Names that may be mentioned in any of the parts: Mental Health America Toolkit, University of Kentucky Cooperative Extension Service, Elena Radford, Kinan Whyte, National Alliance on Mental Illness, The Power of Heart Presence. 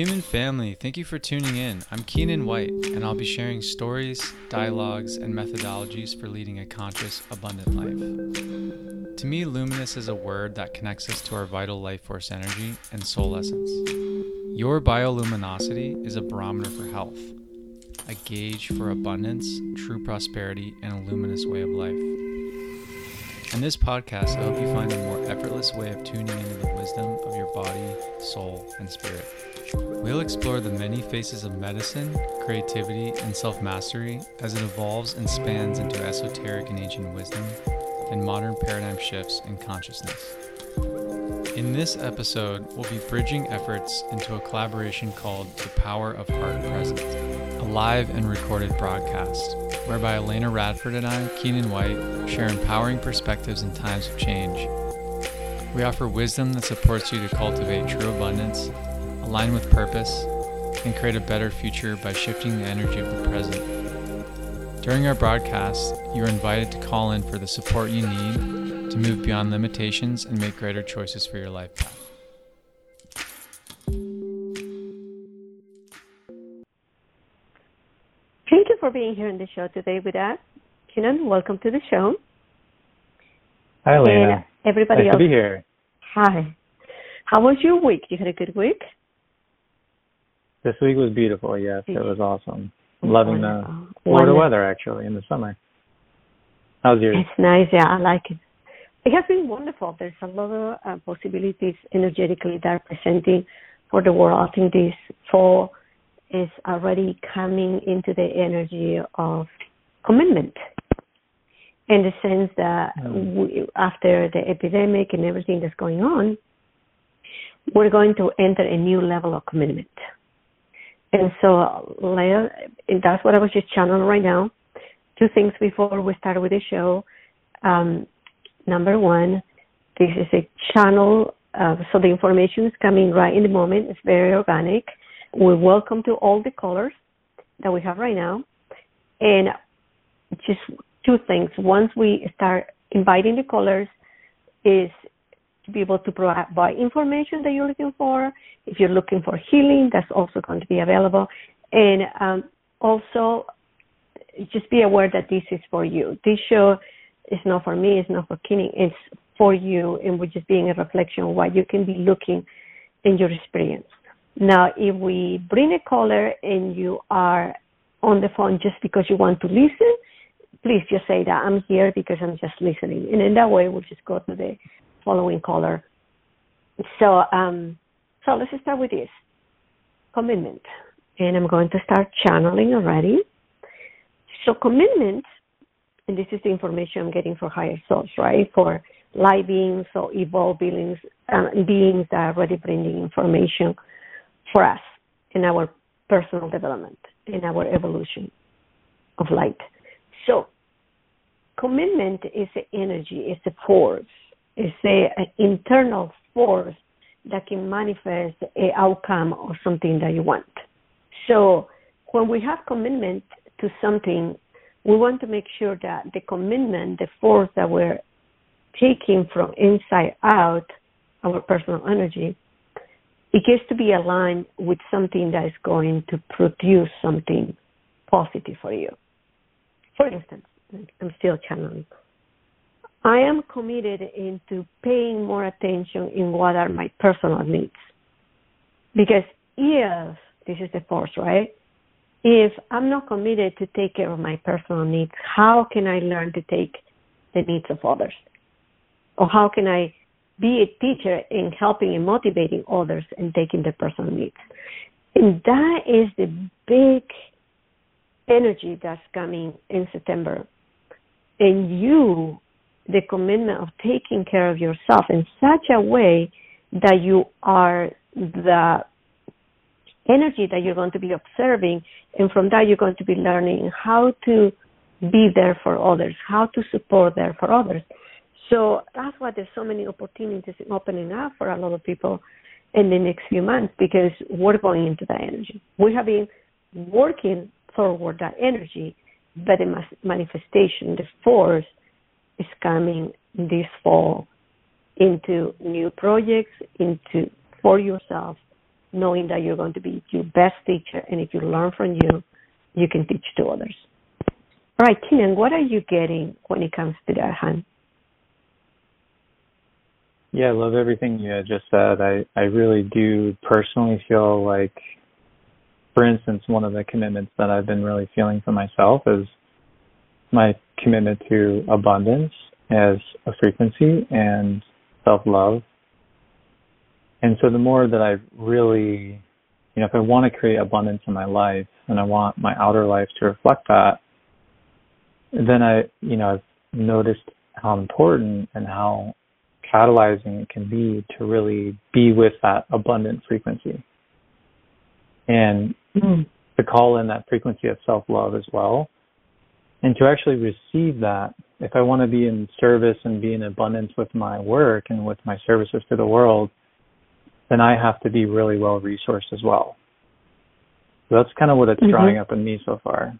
Human family, thank you for tuning in. I'm Kinan Whyte, and I'll be sharing stories, dialogues, and methodologies for leading a conscious, abundant life. To me, luminous is a word that connects us to our vital life force energy and soul essence. Your bioluminosity is a barometer for health, a gauge for abundance, true prosperity, and a luminous way of life. In this podcast, I hope you find a more effortless way of tuning into the wisdom of your body, soul, and spirit. We'll explore the many faces of medicine, creativity, and self-mastery as it evolves and spans into esoteric and ancient wisdom and modern paradigm shifts in consciousness. In this episode, we'll be bridging efforts into a collaboration called The Power of Heart Presence, a live and recorded broadcast, whereby Elena Radford and I, Kinan Whyte, share empowering perspectives in times of change. We offer wisdom that supports you to cultivate true abundance, align with purpose, and create a better future by shifting the energy of the present. During our broadcast, you are invited to call in for the support you need to move beyond limitations and make greater choices for your life path. Thank you for being here on the show today with us. Kinan, welcome to the show. Hi, Elena. Everybody else. Nice to be here. Hi. How was your week? You had a good week? This week was beautiful, yes. It was awesome. Loving the Florida weather, actually, in the summer. How's yours? It's nice, yeah. I like it. It has been wonderful. There's a lot of possibilities energetically that are presenting for the world. I think this fall is already coming into the energy of commitment, in the sense that after the epidemic and everything that's going on, we're going to enter a new level of commitment. And so that's what I was just channeling right now. Two things before we start with the show. Number one, this is a channel, so the information is coming right in the moment. It's very organic. We're welcome to all the callers that we have right now. And just two things. Once we start inviting the callers is to be able to provide information that you're looking for. If you're looking for healing, that's also going to be available. And also, just be aware that this is for you. This show is not for me. It's not for Kinan. It's for you, and we're just being a reflection of what you can be looking in your experience. Now, if we bring a caller and you are on the phone just because you want to listen, please just say that I'm here because I'm just listening. And in that way, we'll just go to the following caller. So let's start with this commitment, and I'm going to start channeling already. So commitment, and this is the information I'm getting for higher souls, right? For light beings or evolved beings, beings that are already bringing information for us in our personal development, in our evolution of light. So commitment is an energy, it's a force. It's an internal force that can manifest an outcome or something that you want. So when we have commitment to something, we want to make sure that the commitment, the force that we're taking from inside out, our personal energy, it gets to be aligned with something that is going to produce something positive for you. For instance, I'm still channeling. I am committed into paying more attention in what are my personal needs. Because if, this is the force, right? If I'm not committed to take care of my personal needs, how can I learn to take the needs of others? Or how can I be a teacher in helping and motivating others and taking their personal needs? And that is the big energy that's coming in September. And you, the commitment of taking care of yourself in such a way that you are the energy that you're going to be observing, and from that you're going to be learning how to be there for others, how to support there for others. So that's why there's so many opportunities opening up for a lot of people in the next few months, because we're going into that energy. We have been working toward that energy, but the manifestation, the force, is coming this fall into new projects, for yourself, knowing that you're going to be your best teacher, and if you learn from you, you can teach to others. All right, Kinan, what are you getting when it comes to that, hon? Yeah, I love everything you just said. I really do personally feel like, for instance, one of the commitments that I've been really feeling for myself is my commitment to abundance as a frequency and self-love. And so the more that I really, if I want to create abundance in my life and I want my outer life to reflect that, then I've noticed how important and how catalyzing it can be to really be with that abundant frequency. And to call in that frequency of self-love as well. And to actually receive that, if I want to be in service and be in abundance with my work and with my services to the world, then I have to be really well-resourced as well. So that's kind of what it's drawing up in me so far.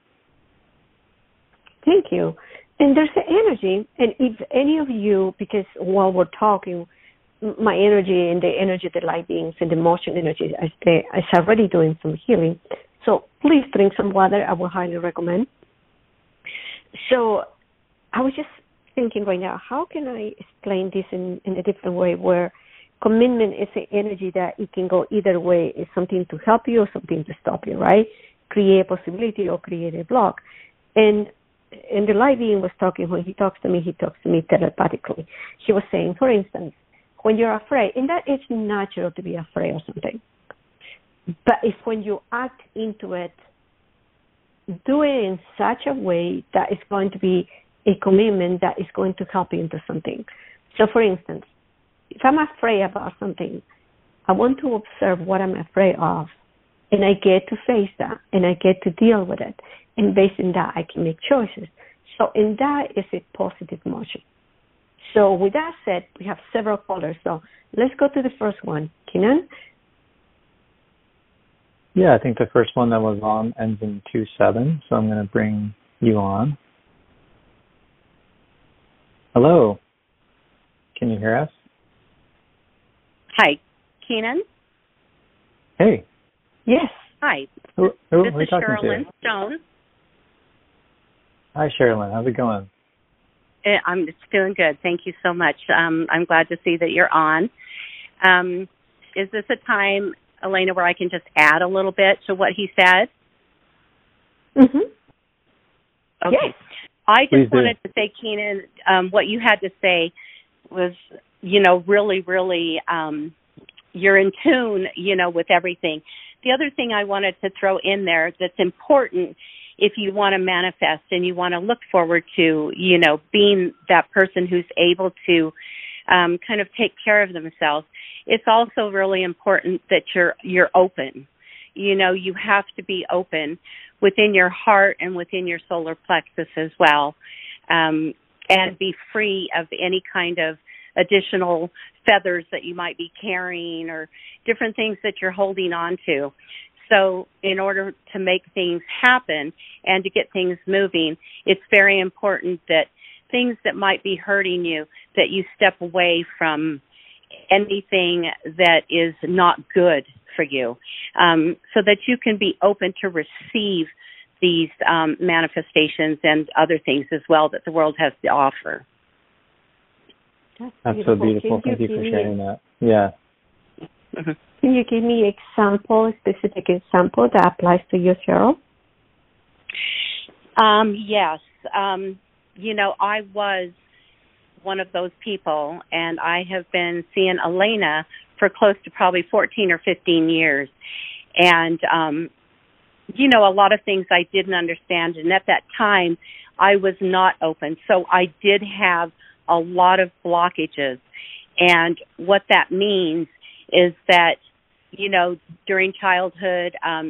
Thank you. And there's the energy. And if any of you, because while we're talking, my energy and the energy of the light beings and the motion energy is already doing some healing. So please drink some water. I would highly recommend. So I was just thinking right now, how can I explain this in a different way where commitment is an energy that it can go either way. It's something to help you or something to stop you, right? Create a possibility or create a block. And the light being was talking, when he talks to me telepathically. He was saying, for instance, when you're afraid, and that it's natural to be afraid of something. But if when you act into it, do it in such a way that it's going to be a commitment that is going to help you into something. So, for instance, if I'm afraid about something, I want to observe what I'm afraid of, and I get to face that, and I get to deal with it. And based on that, I can make choices. So in that is a positive motion. So with that said, we have several colors. So let's go to the first one. Kinan? Yeah, I think the first one that was on ends in 2-7, so I'm going to bring you on. Hello. Can you hear us? Hi. Kinan? Hey. Yes. Hi. Who this is Sherilyn Stone. Hi, Sherilyn. How's it going? It's doing good. Thank you so much. I'm glad to see that you're on. Is this a time, Elena, where I can just add a little bit to what he said? Mm-hmm. Okay. Yes. I just wanted to say, Kinan, what you had to say was, really, you're in tune, with everything. The other thing I wanted to throw in there that's important if you want to manifest and you want to look forward to, being that person who's able to kind of take care of themselves, it's also really important that you're open. You have to be open within your heart and within your solar plexus as well, and be free of any kind of additional feathers that you might be carrying or different things that you're holding on to. So in order to make things happen and to get things moving, it's very important that things that might be hurting you, that you step away from anything that is not good for you, so that you can be open to receive these manifestations and other things as well that the world has to offer. That's beautiful. So beautiful. Thank you for sharing that. Yeah. Mm-hmm. Can you give me a specific example that applies to you, Cheryl? Yes. I was one of those people, and I have been seeing Elena for close to probably 14 or 15 years. And, a lot of things I didn't understand. And at that time, I was not open. So I did have a lot of blockages. And what that means is that, during childhood, I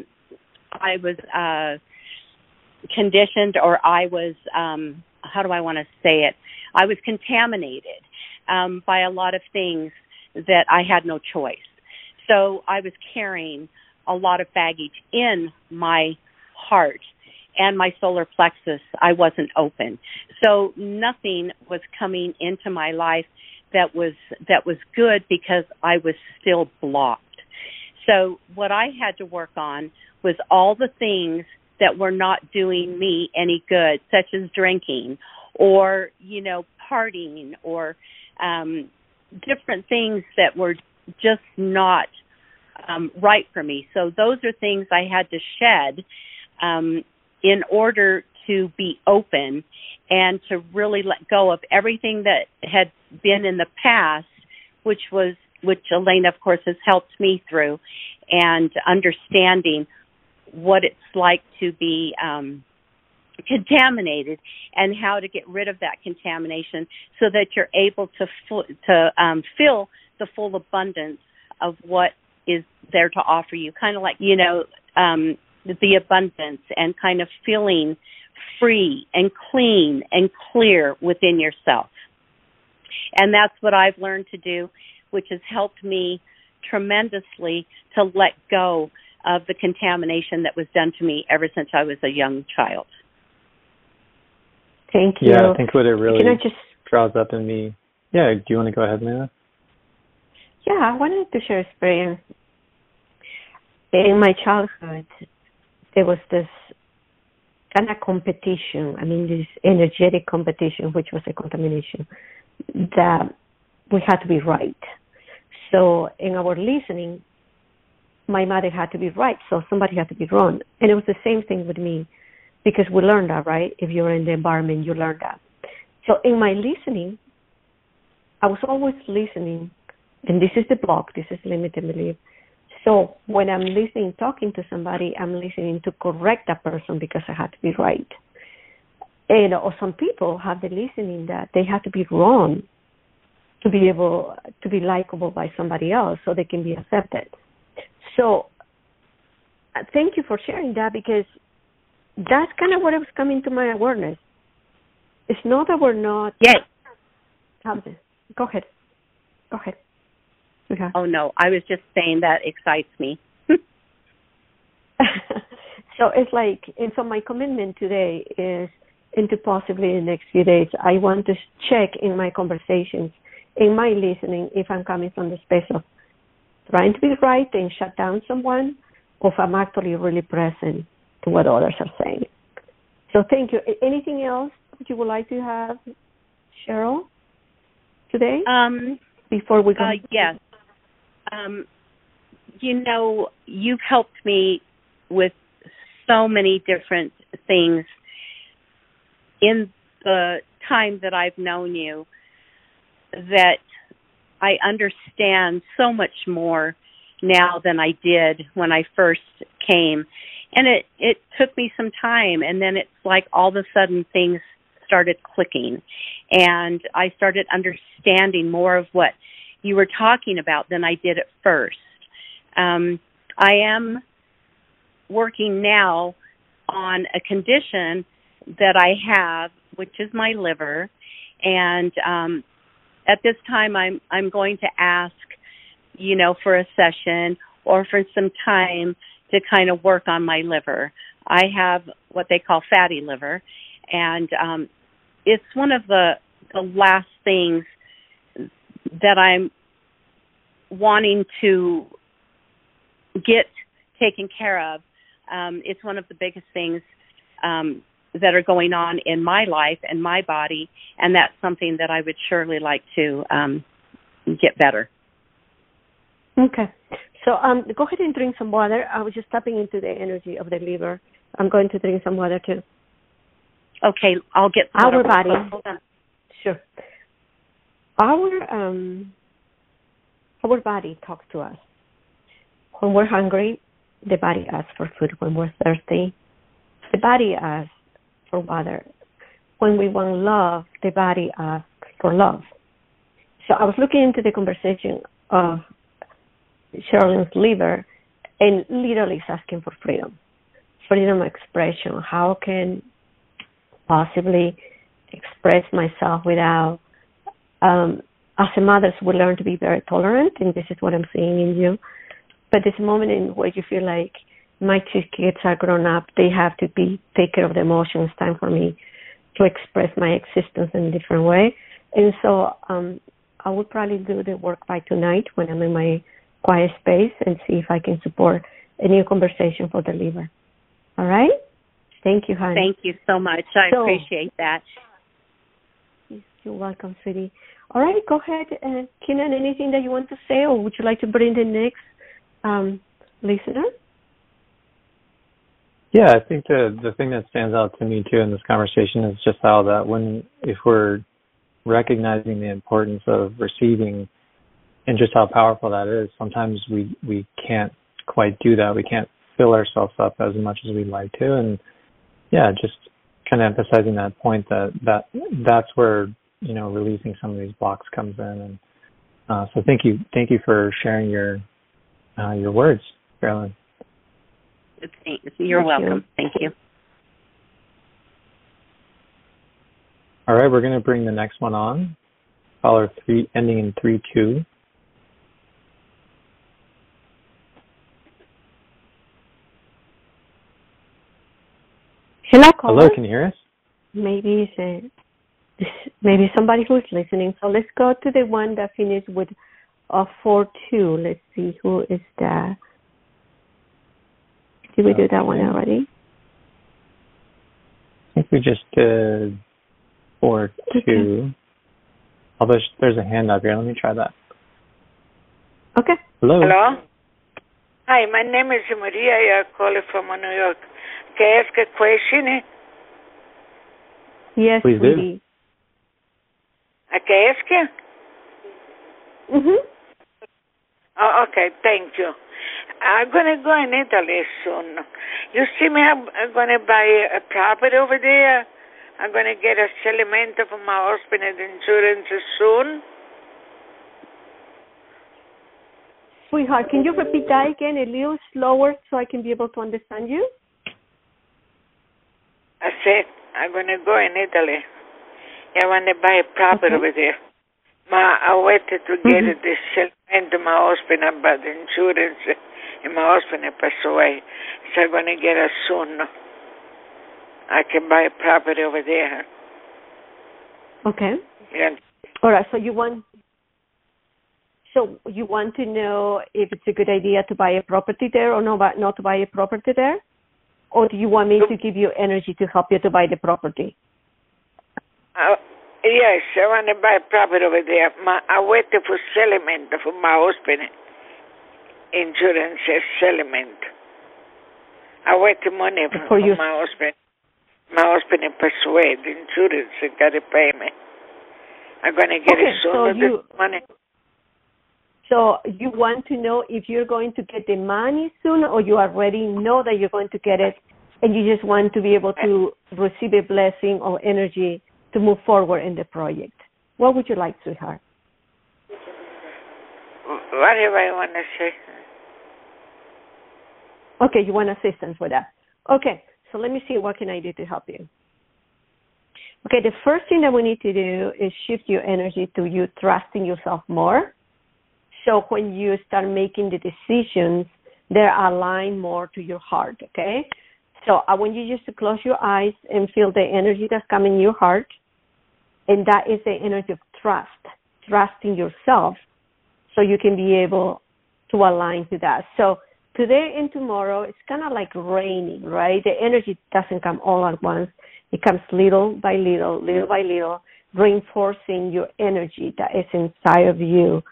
was conditioned, or I was, how do I want to say it? I was contaminated by a lot of things that I had no choice. So I was carrying a lot of baggage in my heart and my solar plexus. I wasn't open. So nothing was coming into my life that was good because I was still blocked. So what I had to work on was all the things that were not doing me any good, such as drinking or, you know, partying or different things that were just not right for me. So those are things I had to shed in order to be open and to really let go of everything that had been in the past, which Elena, of course, has helped me through, and understanding what it's like to be contaminated and how to get rid of that contamination so that you're able to feel the full abundance of what is there to offer you, kind of like, you know, the abundance, and kind of feeling free and clean and clear within yourself. And that's what I've learned to do, which has helped me tremendously to let go of the contamination that was done to me ever since I was a young child. Thank you. Yeah, I think what it really draws up in me. Yeah, do you want to go ahead, Mila? Yeah, I wanted to share a experience. In my childhood, there was this kind of competition, I mean, this energetic competition, which was a contamination, that we had to be right. So in our listening, my mother had to be right, so somebody had to be wrong. And it was the same thing with me, because we learned that, right? If you're in the environment, you learn that. So in my listening, I was always listening, and this is the block, this is limited belief. So when I'm listening, talking to somebody, I'm listening to correct that person because I had to be right. And or some people have the listening that they have to be wrong to be able to be likable by somebody else so they can be accepted. So thank you for sharing that, because that's kind of what was coming to my awareness. It's not that we're not... Yes. Go ahead. Okay. Oh, no, I was just saying that excites me. So it's like, and so my commitment today is, into possibly in the next few days, I want to check in my conversations, in my listening, if I'm coming from the space of trying to be right and shut down someone, or if I'm actually really present to what others are saying. So thank you. Anything else that you would like to have, Cheryl, today? Before we go? Yes. You know, you've helped me with so many different things in the time that I've known you, that I understand so much more now than I did when I first came. And it took me some time, and then it's like all of a sudden things started clicking, and I started understanding more of what you were talking about than I did at first. I am working now on a condition that I have, which is my liver, and at this time I'm going to ask, you know, for a session or for some time to kind of work on my liver. I have what they call fatty liver, and it's one of the last things that I'm wanting to get taken care of. It's one of the biggest things that are going on in my life and my body, and that's something that I would surely like to get better. Okay. So go ahead and drink some water. I was just tapping into the energy of the liver. I'm going to drink some water too. Okay, I'll get our body. Hold on. Sure. Our body talks to us. When we're hungry, the body asks for food. When we're thirsty, the body asks for water. When we want love, the body asks for love. So I was looking into the conversation of Cheryl's liver, and literally is asking for freedom of expression. How can possibly express myself without, as a mother, we learn to be very tolerant, and this is what I'm seeing in you. But this moment in where you feel like my two kids are grown up, they have to take care of the emotions, time for me to express my existence in a different way. And so I will probably do the work by tonight when I'm in my quiet space and see if I can support a new conversation for the liver. All right? Thank you, honey. Thank you so much. I appreciate that. You're welcome, sweetie. All right, go ahead. Kinan, anything that you want to say, or would you like to bring the next listener? Yeah, I think the thing that stands out to me, too, in this conversation is just how that if we're recognizing the importance of receiving and just how powerful that is, sometimes we can't quite do that. We can't fill ourselves up as much as we'd like to. And, yeah, just kind of emphasizing that point that's where, you know, releasing some of these blocks comes in. And so thank you for sharing your words, Carolyn. You're welcome. Thank you. All right, we're going to bring the next one on. Caller 3, ending in 3-2. Hello, can you hear us? Maybe maybe somebody who's listening. So let's go to the one that finished with 4-2. Let's see who is that. Did we do that one already? I think we just did 4-2. Okay. Although there's a hand up here. Let me try that. Okay. Hello. Hi, my name is Maria. I call from New York. Can I ask a question? Yes, please do. I can ask you? Mm-hmm. Oh, okay, thank you. I'm going to go in Italy soon. You see me, I'm going to buy a property over there. I'm going to get a settlement from my hospital insurance soon. Sweetheart, can you repeat that again a little slower so I can be able to understand you? I said I'm going to go in Italy. I want to buy a property over there. I waited to get this settlement to my husband about insurance, and my husband passed away. So I'm going to get it soon. I can buy a property over there. Okay. Yeah. All right. So you want to know if it's a good idea to buy a property there or not to buy a property there, or do you want me to give you energy to help you to buy the property? Yes, I want to buy property over there. I waited for settlement for my husband insurance settlement. I waited money for my husband. My husband passed away. The insurance got to pay me. I'm going to get it soon. Money. So you want to know if you're going to get the money soon, or you already know that you're going to get it, and you just want to be able to receive a blessing or energy to move forward in the project. What would you like, sweetheart? Whatever I want to say. Okay, you want assistance with that. Okay, so let me see what can I do to help you. Okay, the first thing that we need to do is shift your energy to you trusting yourself more. So when you start making the decisions, they're aligned more to your heart, okay? So I want you just to close your eyes and feel the energy that's coming in your heart. And that is the energy of trust, trusting yourself so you can be able to align to that. So today and tomorrow, it's kind of like raining, right? The energy doesn't come all at once. It comes little by little, reinforcing your energy that is inside of you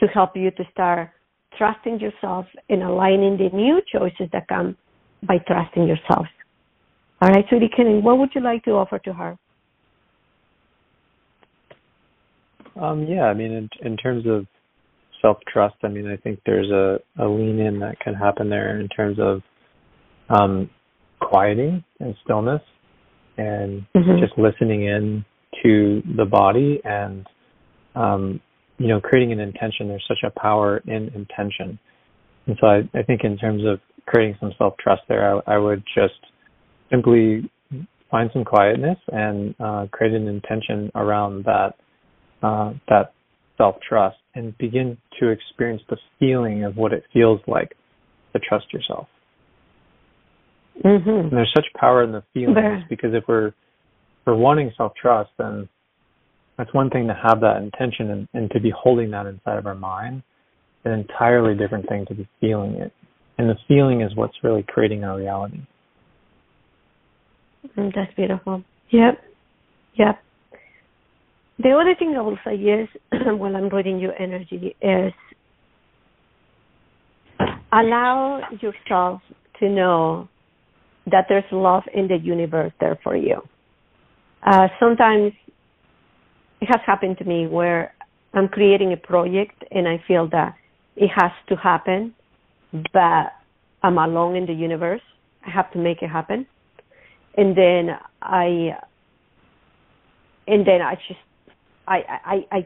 to help you to start trusting yourself and aligning the new choices that come by trusting yourself. All right, sweetie Kinan, what would you like to offer to her? In terms of self-trust, I think there's a lean-in that can happen there in terms of quieting and stillness and just listening in to the body and, creating an intention. There's such a power in intention. And so I think in terms of creating some self-trust there, I would just simply find some quietness and create an intention around that self-trust and begin to experience the feeling of what it feels like to trust yourself. Mm-hmm. And there's such power in the feelings because if we're wanting self-trust, then that's one thing to have that intention and to be holding that inside of our mind. an entirely different thing to be feeling it. And the feeling is what's really creating our reality. That's beautiful. Yep. Yep. The other thing I will say is, while I'm reading your energy, is allow yourself to know that there's love in the universe there for you. Sometimes it has happened to me where I'm creating a project and I feel that it has to happen, but I'm alone in the universe. I have to make it happen. And then I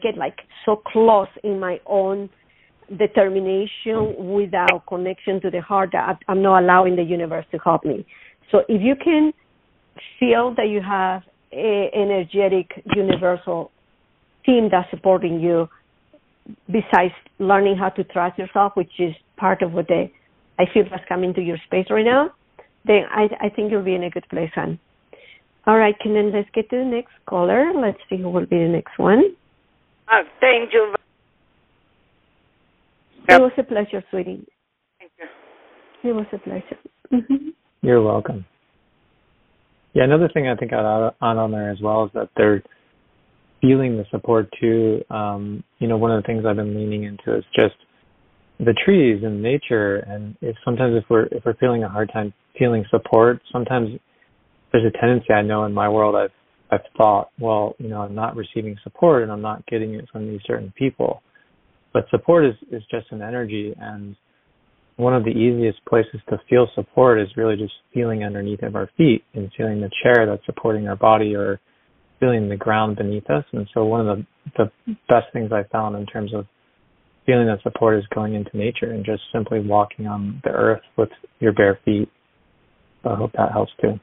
get like so close in my own determination without connection to the heart that I'm not allowing the universe to help me. So if you can feel that you have an energetic universal team that's supporting you, besides learning how to trust yourself, which is part of what I feel that's coming to your space right now, then I think you'll be in a good place, hon. All right, Kinan, let's get to the next caller. Let's see who will be the next one. Thank you. It was a pleasure, sweetie. Thank you. It was a pleasure. Mm-hmm. You're welcome. Yeah, another thing I think I'd add on there as well is that they're feeling the support too. One of the things I've been leaning into is just the trees and nature. And if sometimes we're feeling a hard time feeling support, sometimes there's a tendency, I know in my world, I've thought, well, I'm not receiving support and I'm not getting it from these certain people. But support is just an energy, and one of the easiest places to feel support is really just feeling underneath of our feet and feeling the chair that's supporting our body or feeling the ground beneath us. And so one of the best things I found in terms of feeling that support is going into nature and just simply walking on the earth with your bare feet. So I hope that helps too.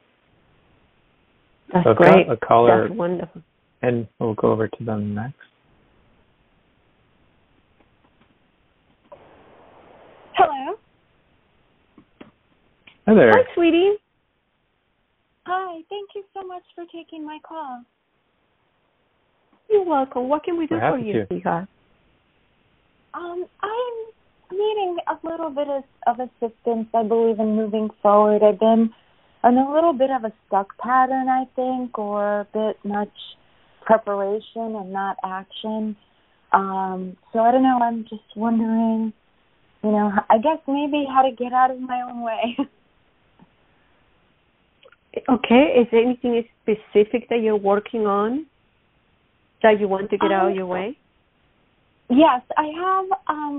That's so great. A caller, that's wonderful. And we'll go over to them next. Hello. Hi there. Hi, sweetie. Hi, thank you so much for taking my call. You're welcome. What can we do for you, sweetheart? I'm needing a little bit of assistance, I believe, in moving forward. I've been in a little bit of a stuck pattern, I think, or a bit much preparation and not action. So I don't know. I'm just wondering, I guess maybe how to get out of my own way. Okay. Is there anything specific that you're working on that you want to get out of your way? Yes. I have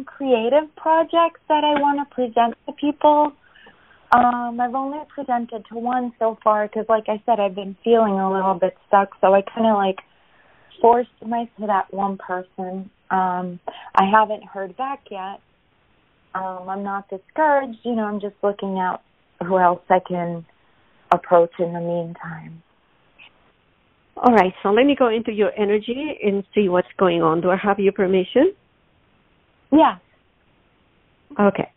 creative projects that I want to present to people. I've only presented to one so far because, like I said, I've been feeling a little bit stuck, so I kind of, forced myself to that one person. I haven't heard back yet. I'm not discouraged. I'm just looking out who else I can approach in the meantime. All right, so let me go into your energy and see what's going on. Do I have your permission? Yes. Yeah. Okay.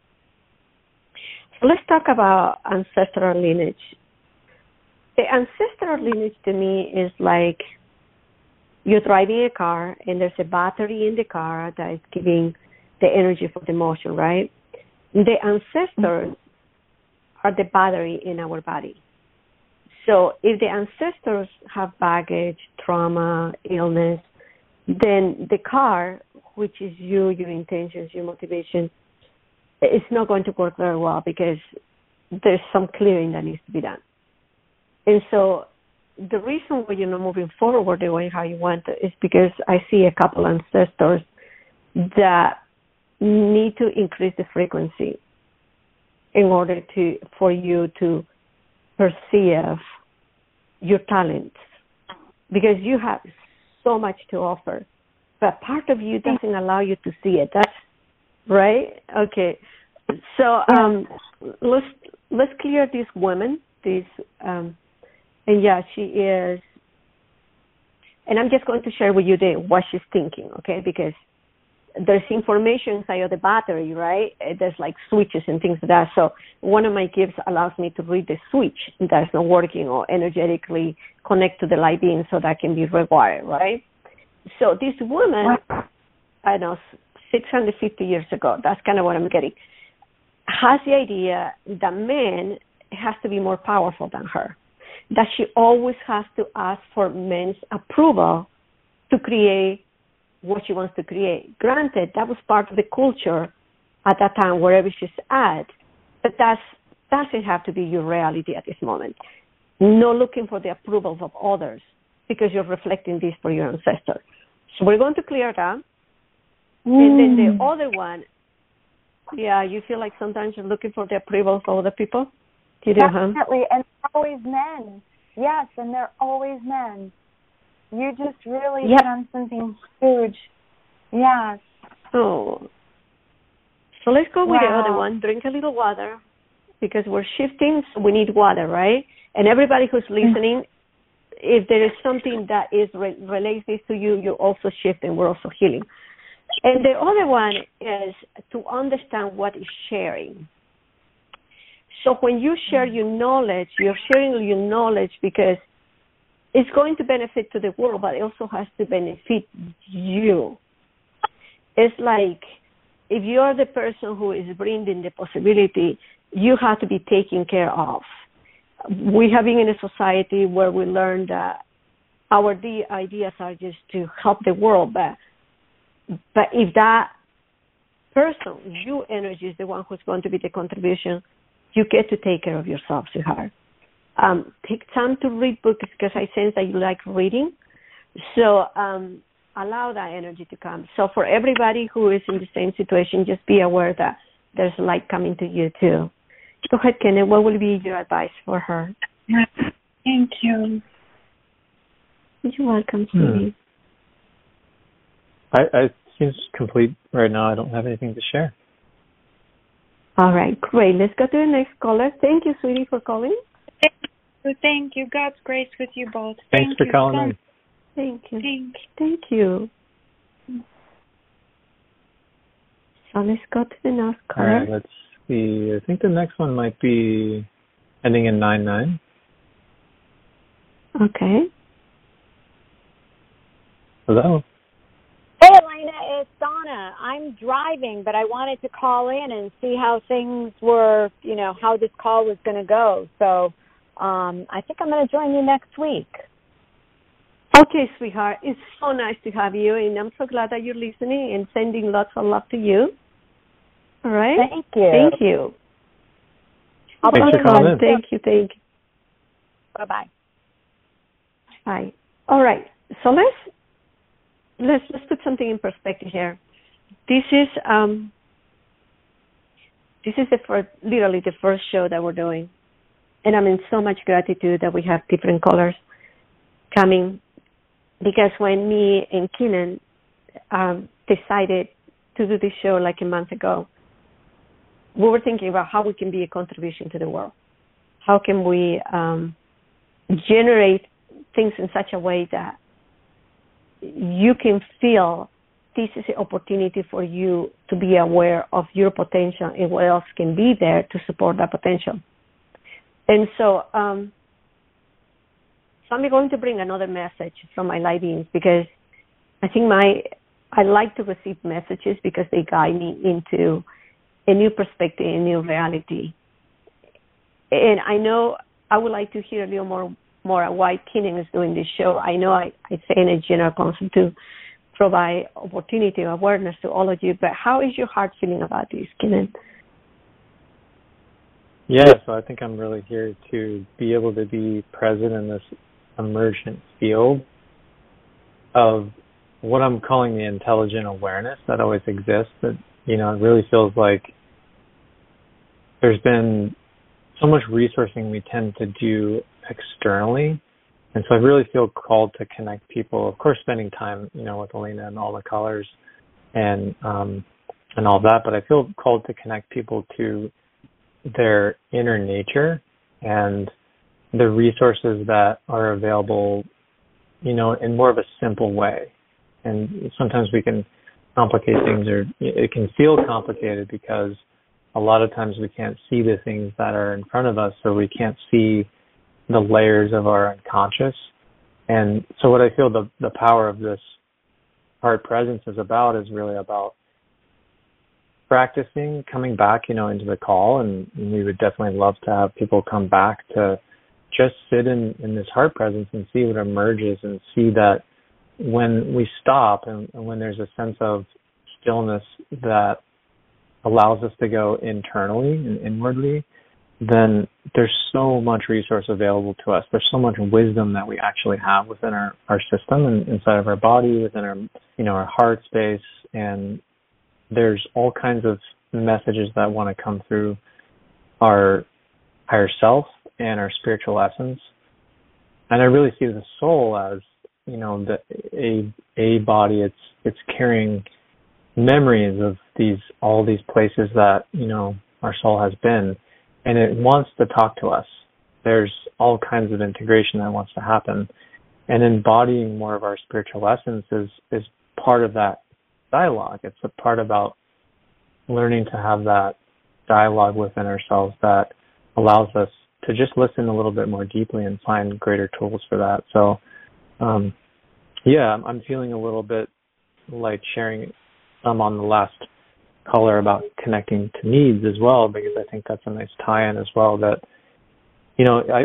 Let's talk about ancestral lineage. The ancestral lineage to me is like you're driving a car and there's a battery in the car that is giving the energy for the motion, right? The ancestors are the battery in our body. So if the ancestors have baggage, trauma, illness, then the car, which is you, your intentions, your motivation, it's not going to work very well because there's some clearing that needs to be done. And so the reason why you're not moving forward the way how you want is because I see a couple ancestors that need to increase the frequency in order for you to perceive your talents, because you have so much to offer, but part of you doesn't allow you to see it. That's right? Okay. So let's clear this woman. She is. And I'm just going to share with you what she's thinking, okay? Because there's information inside of the battery, right? There's switches and things like that. So one of my gifts allows me to read the switch that's not working or energetically connect to the light being so that can be rewired, right? So this woman, I know, 650 years ago, that's kind of what I'm getting, has the idea that men has to be more powerful than her, that she always has to ask for men's approval to create what she wants to create. Granted, that was part of the culture at that time, wherever she's at, but that doesn't have to be your reality at this moment. Not looking for the approvals of others because you're reflecting this for your ancestors. So we're going to clear that. And then the other one, yeah, you feel like sometimes you're looking for the approvals of other people? You do, definitely, huh? And always men. Yes, and they're always men. You just really done something huge. Yes. Oh. So let's go with the other one. Drink a little water because we're shifting, so we need water, right? And everybody who's listening, if there is something that is relates this to you, you're also shifting. We're also healing. And the other one is to understand what is sharing. So when you share your knowledge, you're sharing your knowledge because it's going to benefit to the world, but it also has to benefit you. It's like if you're the person who is bringing the possibility, you have to be taken care of. We have been in a society where we learn that our ideas are just to help the world, but if that person, your energy is the one who's going to be the contribution, you get to take care of yourself, sweetheart. Take time to read books because I sense that you like reading. So allow that energy to come. So for everybody who is in the same situation, just be aware that there's light coming to you too. Go ahead, Kenneth. What will be your advice for her? Thank you. You're welcome, sweetie. I seems complete right now. I don't have anything to share. All right, great. Let's go to the next caller. Thank you, sweetie, for calling. Thank you. God's grace with you both. Thanks for calling in. Thank you. Thank you. So let's go to the next caller. All right, let's see. I think the next one might be ending in 9-9. Okay. Hello. Hey, Elena, it's Donna. I'm driving, but I wanted to call in and see how things were, you know, how this call was going to go. So I think I'm going to join you next week. Okay, sweetheart. It's so nice to have you, and I'm so glad that you're listening and sending lots of love to you. All right? Thank you. Thanks for calling in. Thank you. Bye-bye. Bye. All right. So let's put something in perspective here. This is the first, literally the first show that we're doing, and I'm in so much gratitude that we have different callers coming, because when me and Kinan decided to do this show like a month ago, we were thinking about how we can be a contribution to the world. How can we generate things in such a way that you can feel this is an opportunity for you to be aware of your potential and what else can be there to support that potential. And so I'm going to bring another message from my light beings, because I think I like to receive messages because they guide me into a new perspective, a new reality. And I know I would like to hear a little more why Kinan is doing this show. I know I say in a general concept to provide opportunity, awareness to all of you, but how is your heart feeling about this, Kinan? Yeah, so I think I'm really here to be able to be present in this emergent field of what I'm calling the intelligent awareness that always exists. That, you know, it really feels like there's been so much resourcing we tend to do externally, and so I really feel called to connect people. Of course, spending time, you know, with Elena and all the callers and all that, but I feel called to connect people to their inner nature and the resources that are available, you know, in more of a simple way. And sometimes we can complicate things, or it can feel complicated because a lot of times we can't see the things that are in front of us, or we can't see the layers of our unconscious. And so what I feel the power of this heart presence is about is really about practicing, coming back, into the call. And we would definitely love to have people come back to just sit in this heart presence and see what emerges, and see that when we stop and when there's a sense of stillness that allows us to go internally and inwardly, then there's so much resource available to us. There's so much wisdom that we actually have within our system and inside of our body, within our, our heart space. And there's all kinds of messages that want to come through our higher self and our spiritual essence. And I really see the soul as, a body. It's carrying memories of all these places that, our soul has been. And it wants to talk to us. There's all kinds of integration that wants to happen. And embodying more of our spiritual essence is part of that dialogue. It's a part about learning to have that dialogue within ourselves that allows us to just listen a little bit more deeply and find greater tools for that. So, I'm feeling a little bit like sharing some on the last caller about connecting to needs as well, because I think that's a nice tie-in as well, that,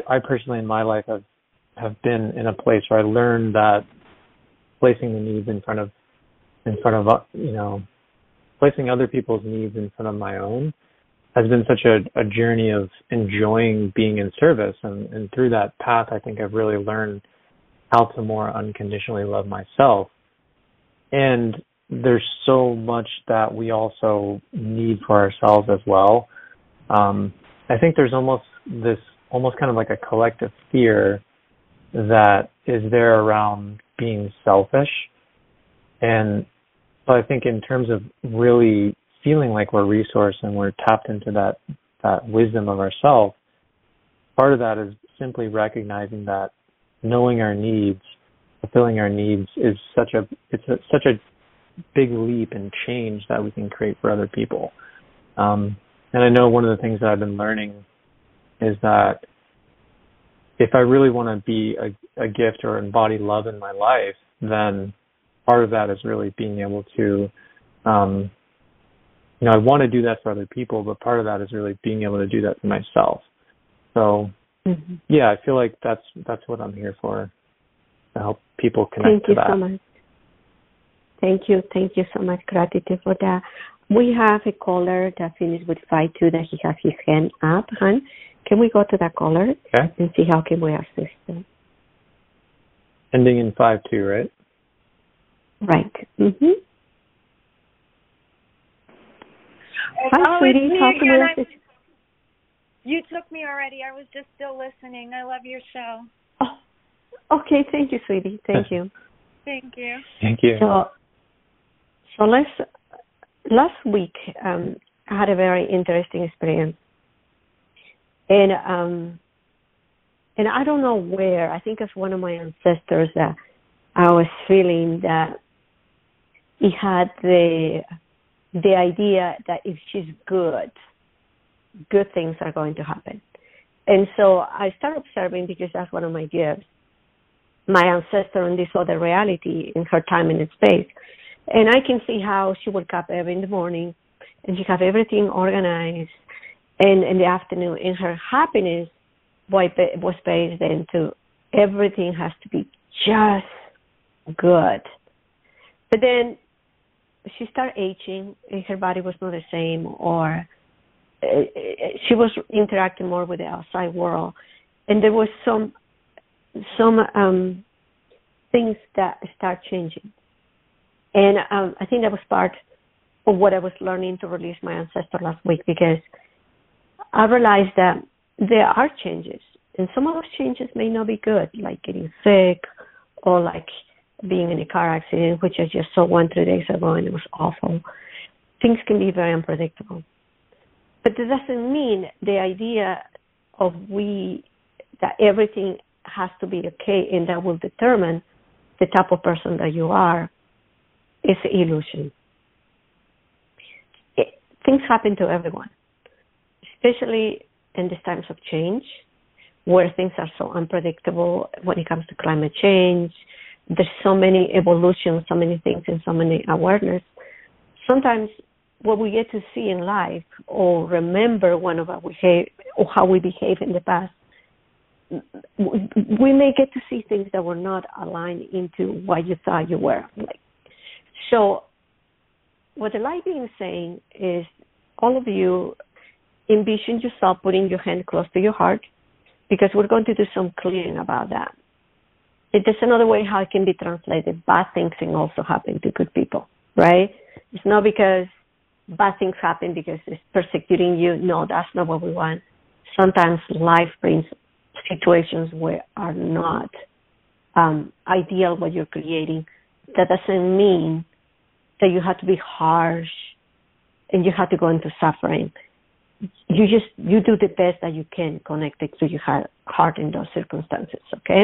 I personally in my life have been in a place where I learned that placing the needs in front of placing other people's needs in front of my own has been such a journey of enjoying being in service. And through that path, I think I've really learned how to more unconditionally love myself. And there's so much that we also need for ourselves as well. I think there's almost kind of like a collective fear that is there around being selfish. And so I think in terms of really feeling like we're resourced and we're tapped into that wisdom of ourselves, part of that is simply recognizing that knowing our needs, fulfilling our needs is such a big leap and change that we can create for other people. And I know one of the things that I've been learning is that if I really want to be a gift or embody love in my life, then part of that is really being able to, I want to do that for other people, but part of that is really being able to do that for myself. So, I feel like that's what I'm here for, to help people connect to that. Thank you so much. Thank you so much. Gratitude for that. We have a caller that finished with 5-2 that he has his hand up. Han, can we go to that caller and see how can we assist them? Ending in 5-2, right? Right. Mm-hmm. Hi, sweetie. How can we assist? You took me already. I was just still listening. I love your show. Oh, okay. Thank you, sweetie. Thank you. Thank you. Thank you. So last week I had a very interesting experience, and I don't know where. I think it's one of my ancestors that I was feeling that he had the idea that if she's good things are going to happen, and so I started observing, because that's one of my gifts. My ancestor in this other reality, in her time and space. And I can see how she woke up in the morning and she had everything organized, and in the afternoon, in her happiness was based into everything has to be just good. But then she started aging and her body was not the same, or she was interacting more with the outside world. And there was some things that start changing. And I think that was part of what I was learning to release my ancestor last week, because I realized that there are changes, and some of those changes may not be good, like getting sick or like being in a car accident, which I just saw 3 days ago, and it was awful. Things can be very unpredictable. But that doesn't mean the idea of that everything has to be okay and that will determine the type of person that you are is an illusion. Things happen to everyone, especially in these times of change where things are so unpredictable when it comes to climate change. There's so many evolutions, so many things, and so many awareness. Sometimes what we get to see in life or remember one of our behavior or how we behave in the past, we may get to see things that were not aligned into what you thought you were like. So what the light being saying is, all of you envision yourself putting your hand close to your heart, because we're going to do some clearing about that. There's another way how it can be translated. Bad things can also happen to good people, right? It's not because bad things happen because it's persecuting you. No, that's not what we want. Sometimes life brings situations where are not ideal what you're creating. That doesn't mean that you have to be harsh and you have to go into suffering. You do the best that you can connected to your heart in those circumstances, okay?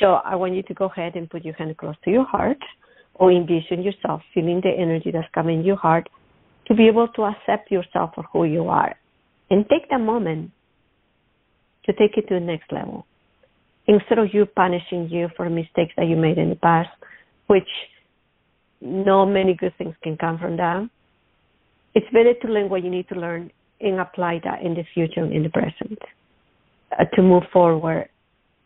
So I want you to go ahead and put your hand close to your heart, or envision yourself feeling the energy that's coming in your heart to be able to accept yourself for who you are. And take that moment to take it to the next level. Instead of you punishing you for mistakes that you made in the past, which not many good things can come from that, it's better to learn what you need to learn and apply that in the future and in the present to move forward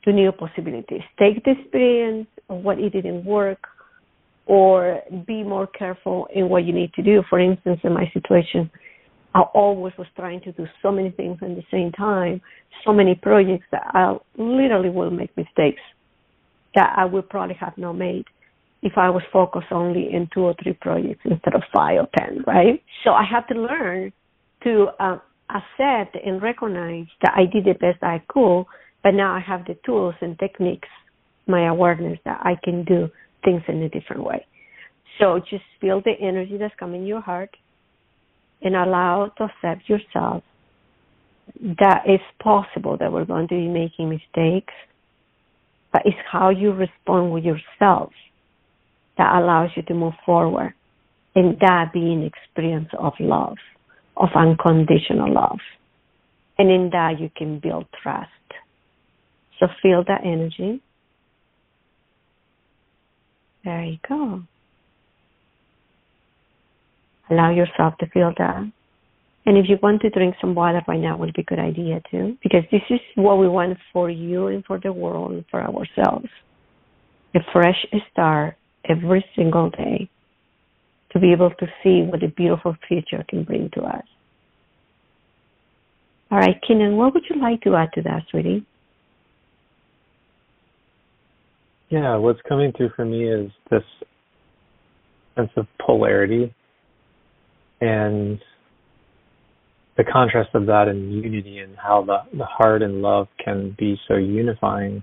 to new possibilities. Take the experience of what it didn't work, or be more careful in what you need to do. For instance, in my situation, I always was trying to do so many things at the same time, so many projects that I literally will make mistakes that I would probably have not made if I was focused only in 2 or 3 projects instead of 5 or 10, right? So I had to learn to accept and recognize that I did the best I could, but now I have the tools and techniques, my awareness, that I can do things in a different way. So just feel the energy that's coming in your heart and allow to accept yourself that it's possible that we're going to be making mistakes, but it's how you respond with yourself that allows you to move forward, and that being experience of love, of unconditional love. And in that you can build trust. So feel that energy. There you go. Allow yourself to feel that. And if you want to drink some water right now, it would be a good idea too, because this is what we want for you and for the world and for ourselves. A fresh start every single day to be able to see what a beautiful future can bring to us. All right, Kinan, what would you like to add to that, sweetie? Yeah, what's coming through for me is this sense of polarity and the contrast of that and unity, and how the heart and love can be so unifying.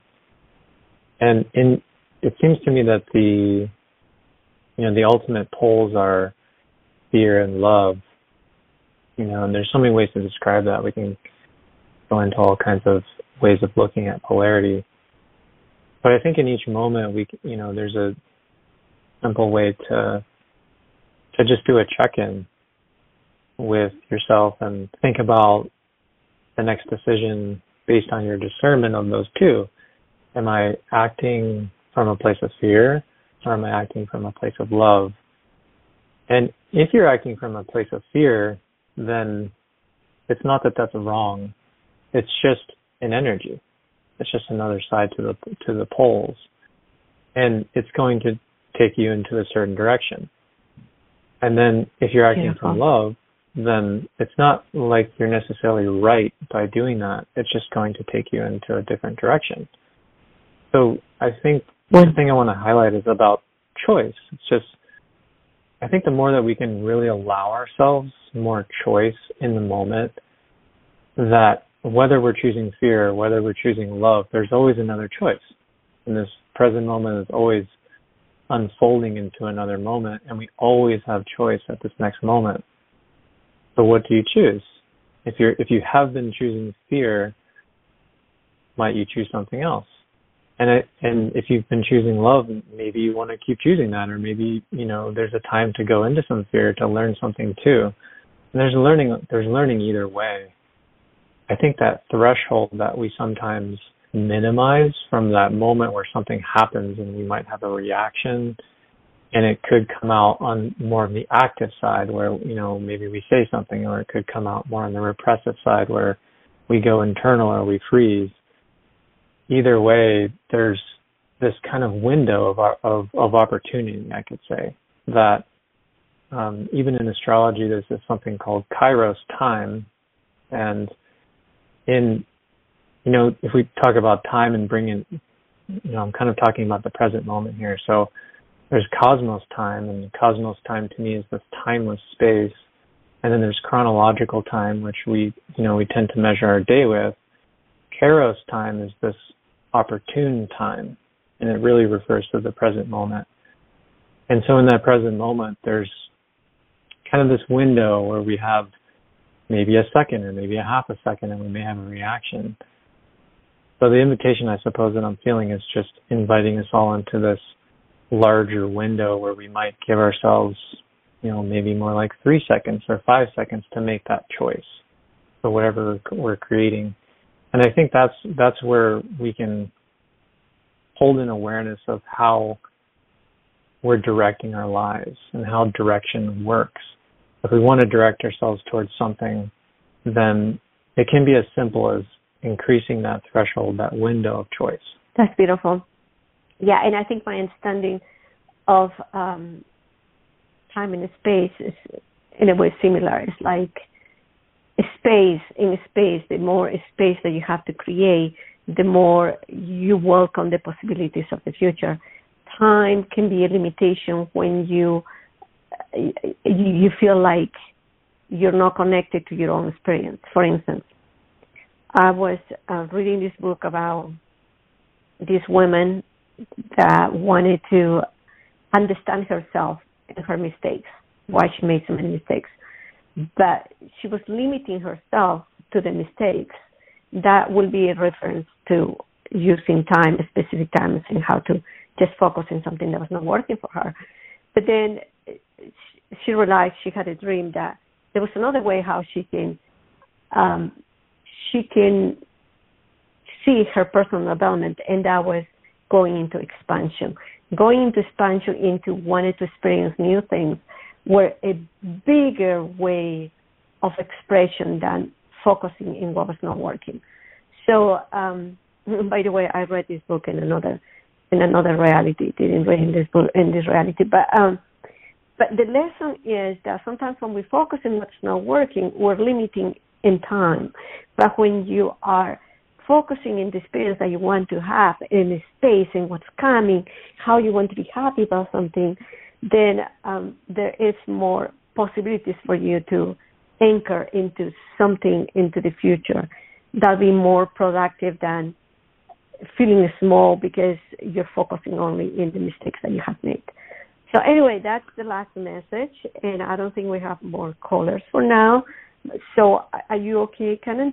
And it seems to me that the ultimate poles are fear and love. And there's so many ways to describe that. We can go into all kinds of ways of looking at polarity. But I think in each moment, there's a simple way to just do a check-in with yourself and think about the next decision based on your discernment on those two. Am I acting from a place of fear, or am I acting from a place of love? And if you're acting from a place of fear, then it's not that that's wrong. It's just an energy. It's just another side to the poles, and it's going to take you into a certain direction. And then if you're acting from love, then it's not like you're necessarily right by doing that. It's just going to take you into a different direction. So I think one thing I want to highlight is about choice. It's just, I think the more that we can really allow ourselves more choice in the moment, that whether we're choosing fear, whether we're choosing love, there's always another choice. And this present moment is always unfolding into another moment, and we always have choice at this next moment. So what do you choose? If you have been choosing fear, might you choose something else? And if you've been choosing love, maybe you want to keep choosing that, or maybe, there's a time to go into some fear to learn something too. And there's learning either way. I think that threshold that we sometimes minimize from that moment where something happens and we might have a reaction And it could come out on more of the active side where, you know, maybe we say something, or it could come out more on the repressive side where we go internal or we freeze. Either way, there's this kind of window of opportunity, I could say, that even in astrology, there's this something called Kairos time. And in, you know, if we talk about time and bring in, you know, I'm kind of talking about the present moment here. So there's cosmos time, and cosmos time to me is this timeless space. And then there's chronological time, which we, you know, we tend to measure our day with. Kairos time is this opportune time, and it really refers to the present moment. And so in that present moment, there's kind of this window where we have maybe a second or maybe a half a second, and we may have a reaction. So the invitation, I suppose, that I'm feeling is just inviting us all into this larger window where we might give ourselves, you know, maybe more like 3 seconds or 5 seconds to make that choice for whatever we're creating. And I think that's where we can hold an awareness of how we're directing our lives and how direction works. If we want to direct ourselves towards something, then it can be as simple as increasing that threshold, that window of choice. That's beautiful. Yeah, and I think my understanding of time and space is in a way similar. It's like space, the more space that you have to create, the more you welcome the possibilities of the future. Time can be a limitation when you feel like you're not connected to your own experience. For instance, I was reading this book about this woman that wanted to understand herself and her mistakes, why she made so many mistakes. But she was limiting herself to the mistakes. That will be a reference to using time, specific times, and how to just focus on something that was not working for her. But then she realized she had a dream that there was another way how she can see her personal development, and that was going into expansion. Going into expansion into wanting to experience new things were a bigger way of expression than focusing in what was not working. So, by the way, I read this book in another reality. Didn't read in this reality, but the lesson is that sometimes when we focus on what's not working, we're limiting in time. But when you are focusing in the experience that you want to have, in the space, in what's coming, how you want to be happy about something, then there is more possibilities for you to anchor into something into the future. That'll be more productive than feeling small because you're focusing only in the mistakes that you have made. So anyway, that's the last message, and I don't think we have more callers for now. So are you okay, Kinan?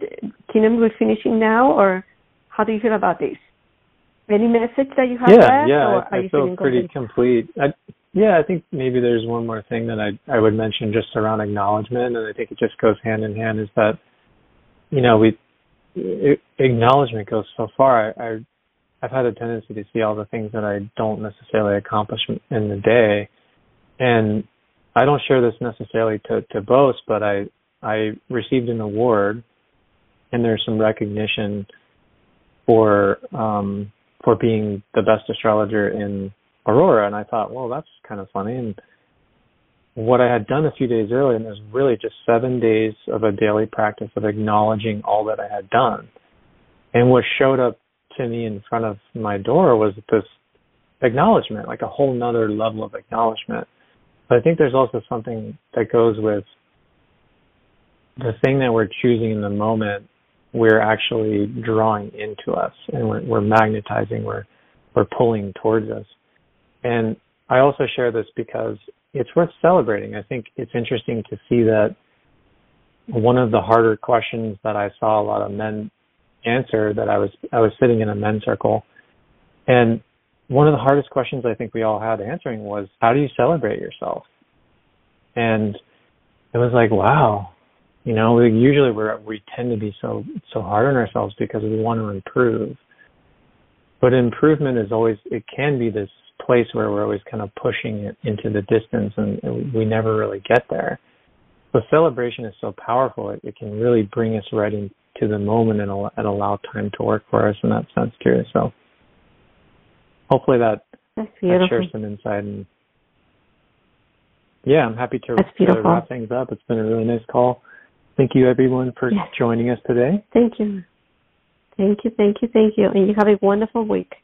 Kinan, we're finishing now, or how do you feel about this? Any message that you have left? I feel pretty complete. I think maybe there's one more thing that I would mention just around acknowledgement, and I think it just goes hand in hand, is that, you know, acknowledgement goes so far. I've had a tendency to see all the things that I don't necessarily accomplish in the day, and I don't share this necessarily to boast, but I received an award, and there's some recognition for being the best astrologer in Aurora. And I thought, well, that's kind of funny. And what I had done a few days earlier, and it was really just 7 days of a daily practice of acknowledging all that I had done. And what showed up to me in front of my door was this acknowledgement, like a whole nother level of acknowledgement. But I think there's also something that goes with the thing that we're choosing in the moment, we're actually drawing into us, and we're magnetizing, we're pulling towards us. And I also share this because it's worth celebrating. I think it's interesting to see that one of the harder questions that I saw a lot of men answer, that I was sitting in a men's circle, and one of the hardest questions I think we all had answering was, how do you celebrate yourself? And it was like, wow. You know, usually we tend to be so hard on ourselves because we want to improve. But improvement is always, it can be this place where we're always kind of pushing it into the distance, and we never really get there. So celebration is so powerful. It can really bring us right into the moment and allow time to work for us in that sense too. So hopefully that shares some insight. And yeah, I'm happy to wrap things up. It's been a really nice call. Thank you, everyone, for joining us today. Thank you. Thank you, thank you, thank you. And you have a wonderful week.